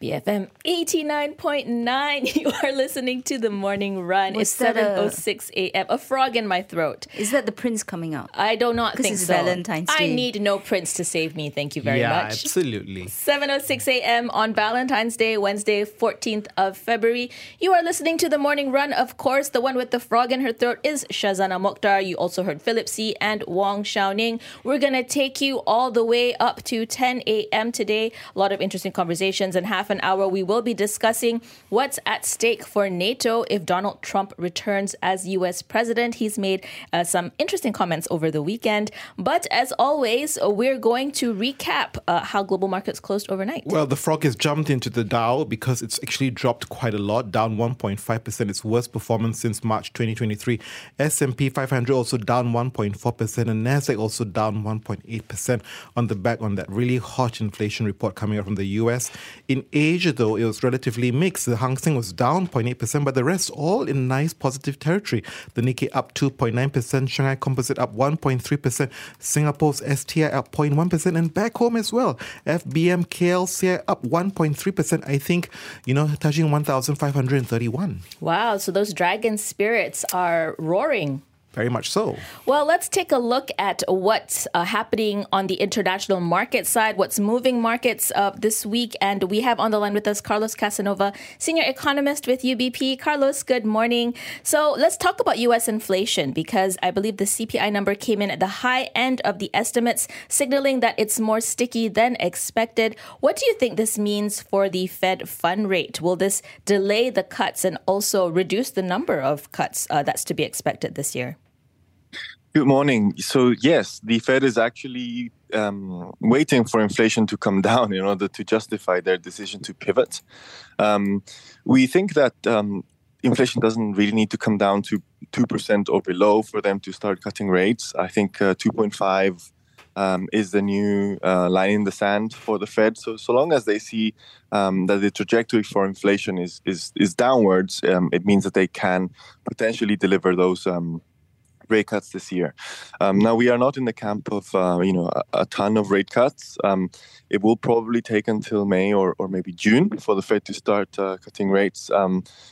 BFM 89.9, you are listening to The Morning Run. It's 7:06 a.m. A frog in my throat. Is that the Prince coming out? I do not think so. Because it's Valentine's Day. I need no Prince to save me. Thank you very much. Yeah, absolutely. 7:06 a.m. on Valentine's Day, Wednesday, 14th of February. You are listening to The Morning Run. Of course, the one with the frog in her throat is Shazana Mokhtar. You also heard Philip See and Wong Xiaoning. We're going to take you all the way up to 10 a.m. today. A lot of interesting conversations, and half an hour we will be discussing what's at stake for NATO if Donald Trump returns as US president. He's made some interesting comments over the weekend. But as always, we're going to recap how global markets closed overnight. Well, the frog has jumped into the Dow because it's actually dropped quite a lot, down 1.5%. Its worst performance since March 2023. S&P 500 also down 1.4% and Nasdaq also down 1.8% on the back on that really hot inflation report coming out from the US. In Asia, though, it was relatively mixed. The Hang Seng was down 0.8%, but the rest all in nice positive territory. The Nikkei up 2.9%, Shanghai Composite up 1.3%, Singapore's STI up 0.1%, and back home as well. FBM KLCI up 1.3%, I think, touching 1,531. Wow, so those dragon spirits are roaring. Very much so. Well, let's take a look at what's happening on the international market side, what's moving markets this week. And we have on the line with us Carlos Casanova, senior economist with UBP. Carlos, good morning. So let's talk about U.S. inflation, because I believe the CPI number came in at the high end of the estimates, signaling that it's more sticky than expected. What do you think this means for the Fed fund rate? Will this delay the cuts and also reduce the number of cuts that's to be expected this year? Good morning. So, yes, the Fed is actually waiting for inflation to come down in order to justify their decision to pivot. We think that inflation doesn't really need to come down to 2% or below for them to start cutting rates. I think 2.5 is the new line in the sand for the Fed. So long as they see that the trajectory for inflation is downwards, it means that they can potentially deliver those rate cuts this year. Now, we are not in the camp of, a ton of rate cuts. It will probably take until May or maybe June for the Fed to start cutting rates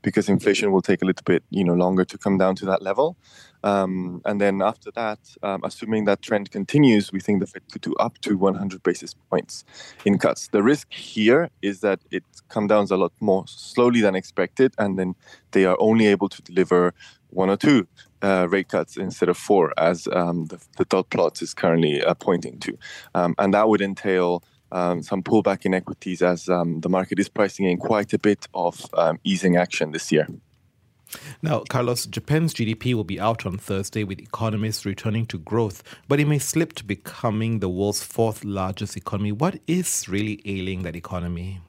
because inflation will take a little bit, longer to come down to that level. And then after that, assuming that trend continues, we think the Fed could do up to 100 basis points in cuts. The risk here is that it comes down a lot more slowly than expected, and then they are only able to deliver one or two rate cuts instead of four, as the dot plots is currently pointing to. And that would entail some pullback in equities, as the market is pricing in quite a bit of easing action this year. Now, Carlos, Japan's GDP will be out on Thursday, with economists returning to growth, but it may slip to becoming the world's fourth largest economy. What is really ailing that economy?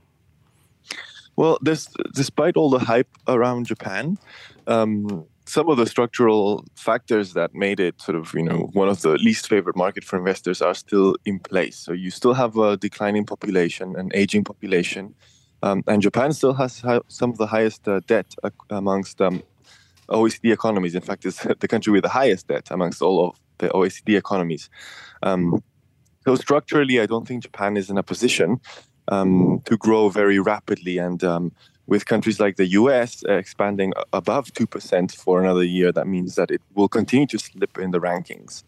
Well, despite all the hype around Japan, some of the structural factors that made it sort of, one of the least favorite market for investors are still in place. So you still have a declining population, an aging population. And Japan still has some of the highest debt amongst OECD economies. In fact, it's the country with the highest debt amongst all of the OECD economies. So structurally, I don't think Japan is in a position to grow very rapidly. And with countries like the US expanding above 2% for another year, that means that it will continue to slip in the rankings.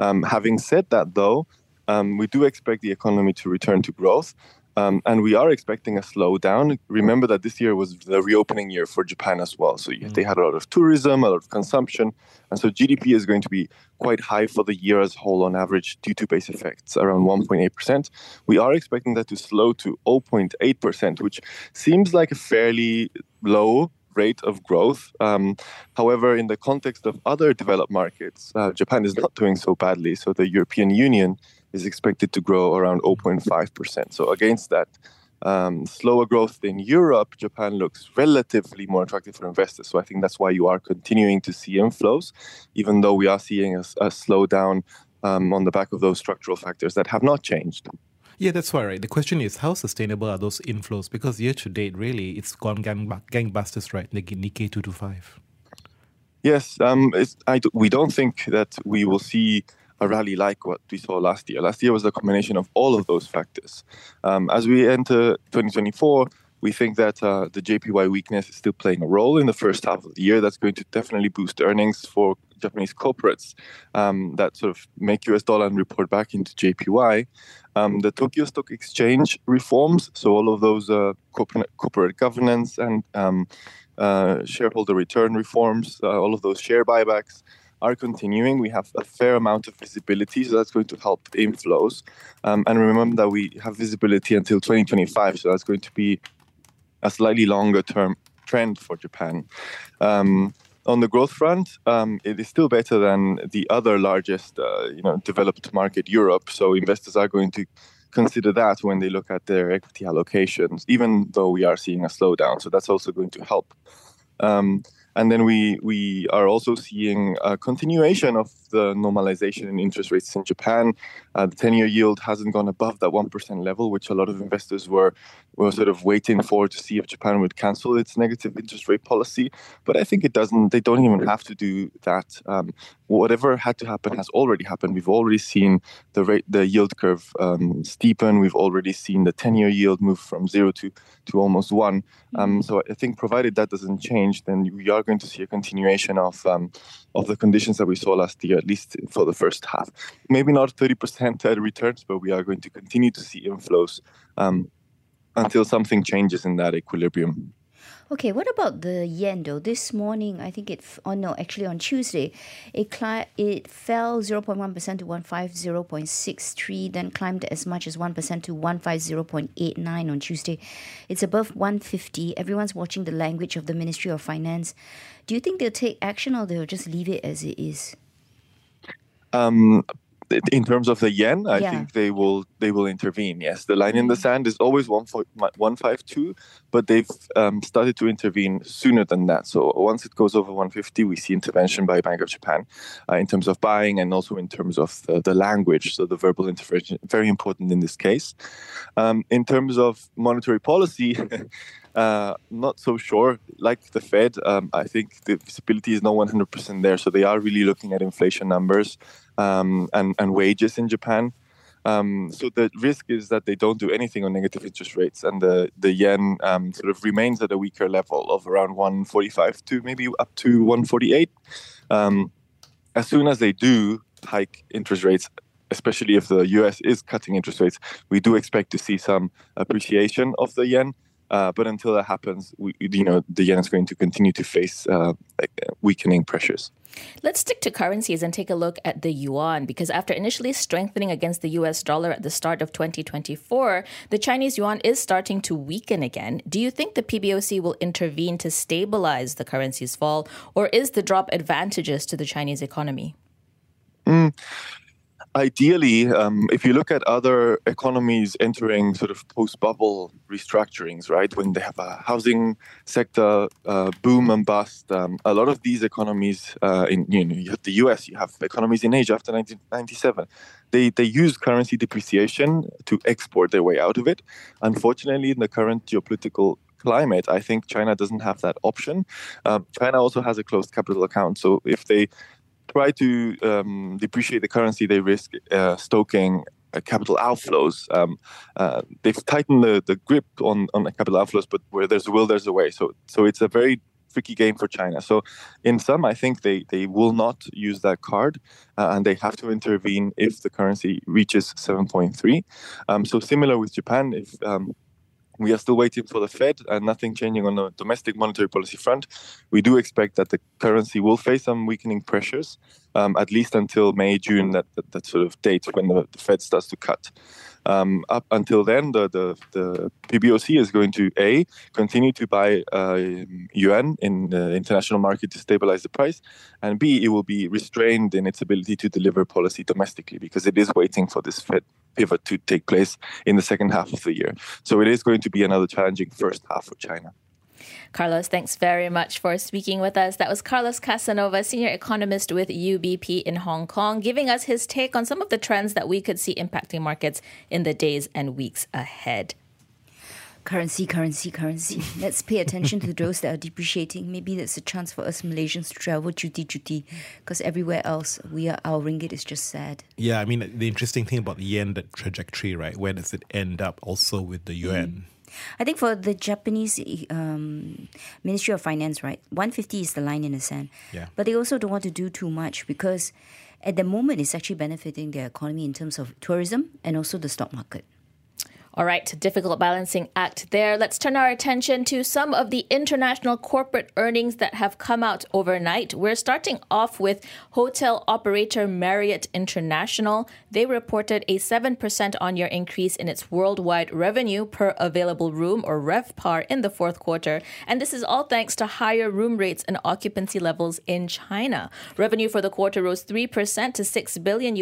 Having said that, though, we do expect the economy to return to growth. And we are expecting a slowdown. Remember that this year was the reopening year for Japan as well. So they had a lot of tourism, a lot of consumption. And so GDP is going to be quite high for the year as a whole on average due to base effects, around 1.8%. We are expecting that to slow to 0.8%, which seems like a fairly low rate of growth. However, in the context of other developed markets, Japan is not doing so badly. So the European Union is expected to grow around 0.5%. So against that slower growth in Europe, Japan looks relatively more attractive for investors. So I think that's why you are continuing to see inflows, even though we are seeing a slowdown on the back of those structural factors that have not changed. Yeah, that's why, right? The question is, how sustainable are those inflows? Because year to date, really, it's gone gangbusters, right? The Nikkei 225. Yes, we don't think that we will see are really like what we saw last year. Last year was a combination of all of those factors. As we enter 2024, we think that the JPY weakness is still playing a role in the first half of the year. That's going to definitely boost earnings for Japanese corporates that sort of make US dollar and report back into JPY. The Tokyo Stock Exchange reforms, so all of those corporate governance and shareholder return reforms, all of those share buybacks are continuing. We have a fair amount of visibility, so that's going to help inflows. And remember that we have visibility until 2025, so that's going to be a slightly longer term trend for Japan. On the growth front, it is still better than the other largest developed market, Europe. So investors are going to consider that when they look at their equity allocations, even though we are seeing a slowdown. So that's also going to help. And then we are also seeing a continuation of the normalization in interest rates in Japan. The 10-year yield hasn't gone above that 1% level, which a lot of investors were sort of waiting for to see if Japan would cancel its negative interest rate policy. But I think it doesn't. They don't even have to do that. Whatever had to happen has already happened. We've already seen the yield curve steepen. We've already seen the 10-year yield move from 0 to almost 1. So I think provided that doesn't change, then we are going to see a continuation of the conditions that we saw last year, at least for the first half. Maybe not 30% returns, but we are going to continue to see inflows until something changes in that equilibrium. Okay, what about the yen though? This morning, I think on Tuesday, it fell 0.1% to 150.63, then climbed as much as 1% to 150.89 on Tuesday. It's above 150. Everyone's watching the language of the Ministry of Finance. Do you think they'll take action or they'll just leave it as it is? In terms of the yen, I think they will intervene. Yes, the line in the sand is always 152, but they've started to intervene sooner than that. So once it goes over 150, we see intervention by Bank of Japan in terms of buying and also in terms of the language. So the verbal intervention, very important in this case. In terms of monetary policy, not so sure. Like the Fed, I think the visibility is not 100% there. So they are really looking at inflation numbers and wages in Japan. So the risk is that they don't do anything on negative interest rates, and the yen sort of remains at a weaker level of around 145 to maybe up to 148. As soon as they do hike interest rates, especially if the US is cutting interest rates, we do expect to see some appreciation of the yen. But until that happens, the yen is going to continue to face weakening pressures. Let's stick to currencies and take a look at the yuan, because after initially strengthening against the US dollar at the start of 2024, the Chinese yuan is starting to weaken again. Do you think the PBOC will intervene to stabilize the currency's fall, or is the drop advantageous to the Chinese economy? Ideally, if you look at other economies entering sort of post-bubble restructurings, right, when they have a housing sector boom and bust, a lot of these economies, you have the US, you have economies in Asia after 1997, they use currency depreciation to export their way out of it. Unfortunately, in the current geopolitical climate, I think China doesn't have that option. China also has a closed capital account, so if they try to depreciate the currency, they risk stoking capital outflows. They've tightened the grip on capital outflows, but where there's a will, there's a way. So it's a very tricky game for China. So in some, I think they will not use that card, and they have to intervene if the currency reaches 7.3. So similar with Japan, if we are still waiting for the Fed and nothing changing on the domestic monetary policy front, we do expect that the currency will face some weakening pressures, at least until May, June, that sort of date when the Fed starts to cut. Up until then, the PBOC is going to, A, continue to buy yuan in the international market to stabilize the price, and B, it will be restrained in its ability to deliver policy domestically because it is waiting for this Fed pivot to take place in the second half of the year. So it is going to be another challenging first half for China. Carlos, thanks very much for speaking with us. That was Carlos Casanova, senior economist with UBP in Hong Kong, giving us his take on some of the trends that we could see impacting markets in the days and weeks ahead. Currency. Let's pay attention to those that are depreciating. Maybe that's a chance for us Malaysians to travel duty, because everywhere else, our ringgit is just sad. Yeah, I mean, the interesting thing about the yen, that trajectory, right? Where does it end up also with the yuan? I think for the Japanese Ministry of Finance, right, 150 is the line in the sand. Yeah. But they also don't want to do too much because at the moment it's actually benefiting their economy in terms of tourism and also the stock market. All right, difficult balancing act there. Let's turn our attention to some of the international corporate earnings that have come out overnight. We're starting off with hotel operator Marriott International. They reported a 7% on-year increase in its worldwide revenue per available room, or RevPAR, in the fourth quarter. And this is all thanks to higher room rates and occupancy levels in China. Revenue for the quarter rose 3% to $6 billion,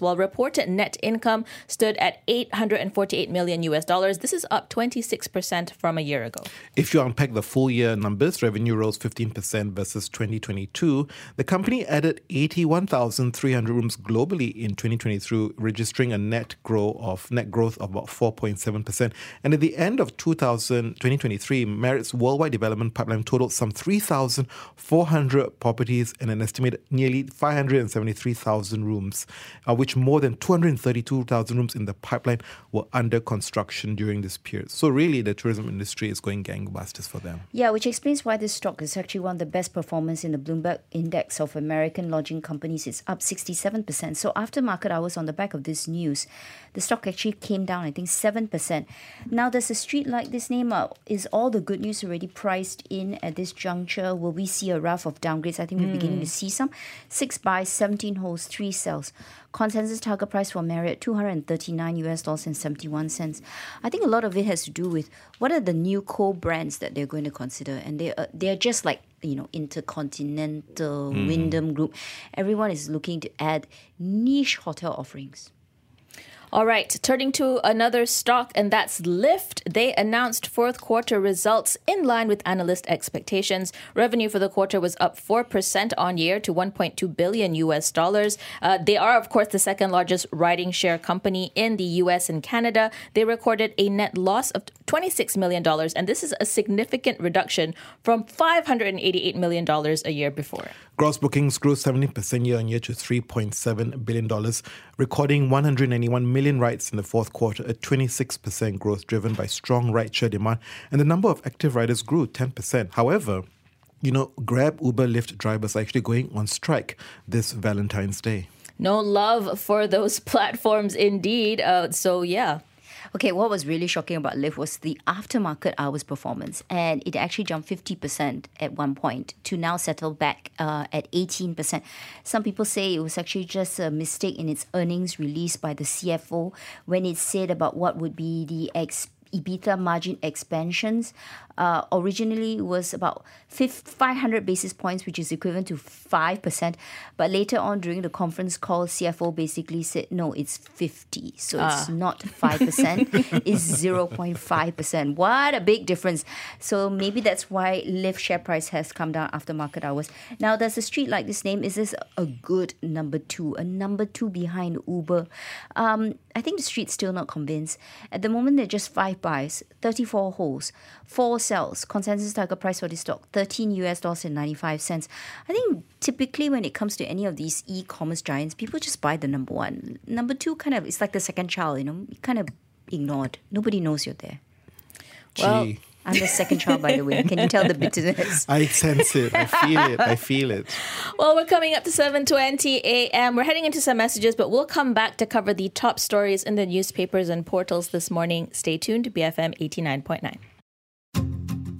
while reported net income stood at $848 million. This is up 26% from a year ago. If you unpack the full year numbers, revenue rose 15% versus 2022. The company added 81,300 rooms globally in 2023, registering a net growth of about 4.7%. And at the end of 2023, Marriott's worldwide development pipeline totaled some 3,400 properties and an estimated nearly 573,000 rooms, of which more than 232,000 rooms in the pipeline were under construction during this period. So really, the tourism industry is going gangbusters for them. Yeah, which explains why this stock is actually one of the best performers in the Bloomberg Index of American lodging companies. It's up 67%. So after market hours, on the back of this news, the stock actually came down, I think, 7%. Now, does a street like this name up? Is all the good news already priced in at this juncture? Will we see a raft of downgrades? I think we're beginning to see some. 6 buys, 17 holds, 3 sells. Consensus target price for Marriott, $239.71. I think a lot of it has to do with what are the new core brands that they're going to consider. And they're just like, you know, Intercontinental, Wyndham Group. Everyone is looking to add niche hotel offerings. All right, turning to another stock, and that's Lyft. They announced fourth quarter results in line with analyst expectations. Revenue for the quarter was up 4% on year to $1.2 billion. They are, of course, the second largest riding share company in the US and Canada. They recorded a net loss of $26 million, and this is a significant reduction from $588 million a year before. Gross bookings grew 70% year-on-year to $3.7 billion, recording 191 million rides in the fourth quarter, a 26% growth driven by strong rideshare demand, and the number of active riders grew 10%. However, you know, Grab, Uber, Lyft drivers are actually going on strike this Valentine's Day. No love for those platforms indeed, so yeah. Okay, what was really shocking about Lyft was the aftermarket hours performance, and it actually jumped 50% at one point to now settle back at 18%. Some people say it was actually just a mistake in its earnings released by the CFO when it said about what would be the EBITDA margin expansions. Originally was about 500 basis points, which is equivalent to 5%. But later on during the conference call, CFO basically said, no, it's 50. So it's not 5%, it's 0.5%. What a big difference. So maybe that's why Lyft share price has come down after market hours. Now, does a street like this name, is this a good number two? A number two behind Uber? I think the street's still not convinced. At the moment, they're just 5 buys, 34 holds, 4 sells. Consensus target price for this stock, $13.95. I think typically when it comes to any of these e-commerce giants, people just buy the number one. Number two kind of, it's like the second child, you know, kind of ignored. Nobody knows you're there. Well, I'm the second child, by the way. Can you tell the bitterness? I sense it. I feel it. Well, we're coming up to 7:20 a.m. We're heading into some messages, but we'll come back to cover the top stories in the newspapers and portals this morning. Stay tuned to BFM 89.9.